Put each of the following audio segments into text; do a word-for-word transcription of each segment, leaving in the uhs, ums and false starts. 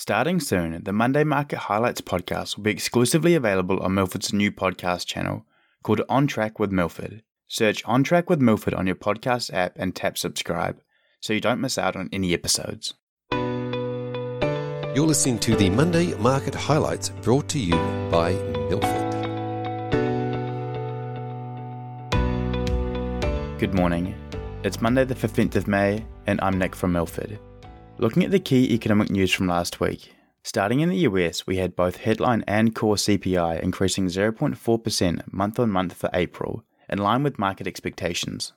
Starting soon, the Monday Market Highlights podcast will be exclusively available on Milford's new podcast channel called On Track with Milford. Search On Track with Milford on your podcast app and tap subscribe so you don't miss out on any episodes. You're listening to the Monday Market Highlights brought to you by Milford. Good morning. It's Monday the fifteenth of May and I'm Nick from Milford. Looking at the key economic news from last week. Starting in the U S, we had both headline and core C P I increasing zero point four percent month on month for April, in line with market expectations.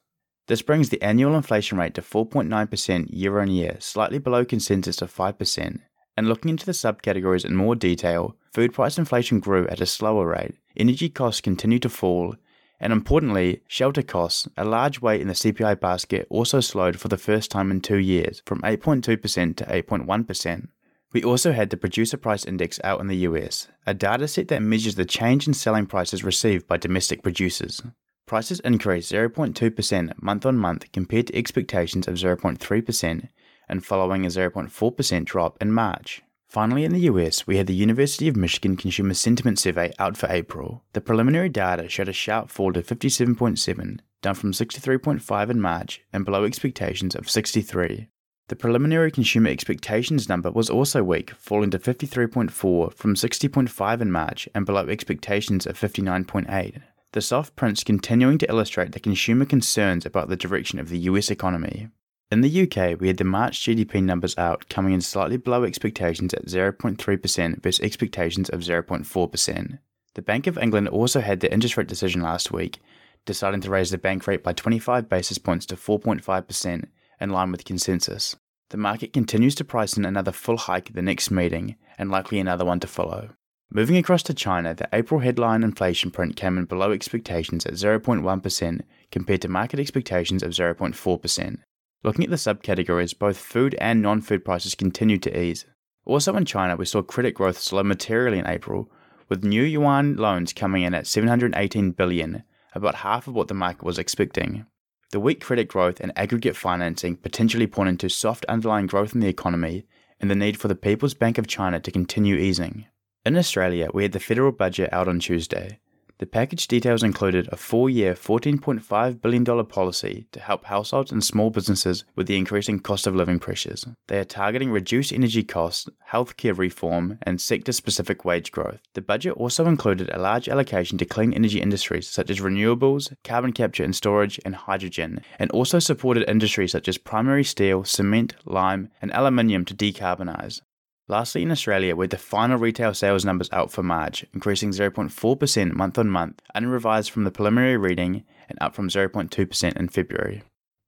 This brings the annual inflation rate to four point nine percent year-on-year, slightly below consensus of five percent. And looking into the subcategories in more detail, food price inflation grew at a slower rate, energy costs continued to fall, and importantly, shelter costs, a large weight in the C P I basket, also slowed for the first time in two years, from eight point two percent to eight point one percent. We also had the Producer Price Index out in the U S, a data set that measures the change in selling prices received by domestic producers. Prices increased zero point two percent month on month compared to expectations of zero point three percent and following a zero point four percent drop in March. Finally, in the U S, we had the University of Michigan Consumer Sentiment Survey out for April. The preliminary data showed a sharp fall to fifty-seven point seven, down from sixty-three point five in March and below expectations of sixty-three. The preliminary consumer expectations number was also weak, falling to fifty-three point four from sixty point five in March and below expectations of fifty-nine point eight. The soft print's continuing to illustrate the consumer concerns about the direction of the U S economy. In the U K, we had the March G D P numbers out, coming in slightly below expectations at zero point three percent versus expectations of zero point four percent. The Bank of England also had their interest rate decision last week, deciding to raise the bank rate by twenty-five basis points to four point five percent, in line with consensus. The market continues to price in another full hike at the next meeting, and likely another one to follow. Moving across to China, the April headline inflation print came in below expectations at zero point one percent compared to market expectations of zero point four percent. Looking at the subcategories, both food and non-food prices continued to ease. Also in China, we saw credit growth slow materially in April, with new yuan loans coming in at seven hundred eighteen billion dollars, about half of what the market was expecting. The weak credit growth and aggregate financing potentially pointing to soft underlying growth in the economy and the need for the People's Bank of China to continue easing. In Australia, we had the federal budget out on Tuesday. The package details included a four-year fourteen point five billion dollars policy to help households and small businesses with the increasing cost of living pressures. They are targeting reduced energy costs, healthcare reform, and sector-specific wage growth. The budget also included a large allocation to clean energy industries such as renewables, carbon capture and storage, and hydrogen, and also supported industries such as primary steel, cement, lime, and aluminium to decarbonise. Lastly, in Australia, we had the final retail sales numbers out for March, increasing zero point four percent month on month, unrevised from the preliminary reading and up from zero point two percent in February.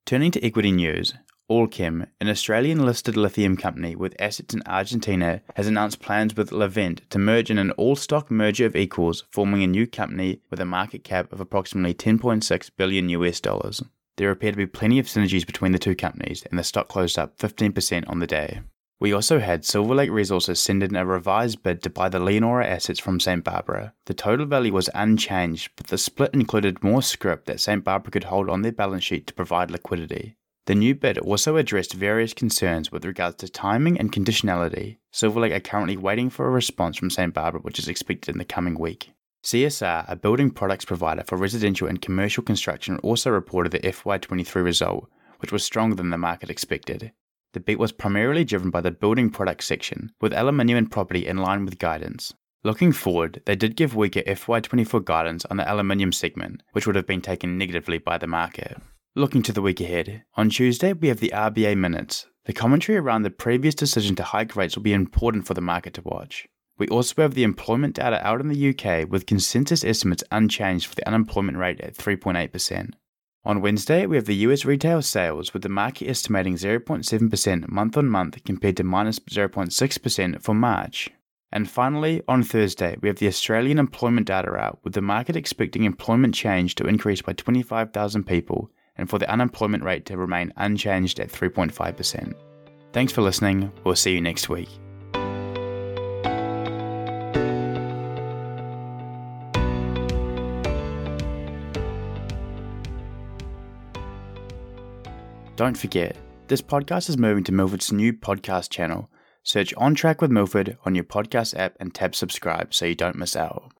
Turning to equity news, Allkem, an Australian-listed lithium company with assets in Argentina, has announced plans with Livent to merge in an all-stock merger of equals, forming a new company with a market cap of approximately ten point six billion US dollars. There appear to be plenty of synergies between the two companies, and the stock closed up fifteen percent on the day. We also had Silver Lake Resources send in a revised bid to buy the Leonora assets from St Barbara. The total value was unchanged, but the split included more scrip that St Barbara could hold on their balance sheet to provide liquidity. The new bid also addressed various concerns with regards to timing and conditionality. Silver Lake are currently waiting for a response from St Barbara, which is expected in the coming week. C S R, a building products provider for residential and commercial construction, also reported the F Y twenty-three result, which was stronger than the market expected. The beat was primarily driven by the building product section, with aluminium and property in line with guidance. Looking forward, they did give weaker F Y twenty-four guidance on the aluminium segment, which would have been taken negatively by the market. Looking to the week ahead, on Tuesday we have the R B A minutes. The commentary around the previous decision to hike rates will be important for the market to watch. We also have the employment data out in the U K, with consensus estimates unchanged for the unemployment rate at three point eight percent. On Wednesday, we have the U S retail sales, with the market estimating zero point seven percent month on month compared to minus zero point six percent for March. And finally, on Thursday, we have the Australian employment data out, with the market expecting employment change to increase by twenty-five thousand people and for the unemployment rate to remain unchanged at three point five percent. Thanks for listening. We'll see you next week. Don't forget, this podcast is moving to Milford's new podcast channel, Search On Track with Milford on your podcast app and tap subscribe so you don't miss out.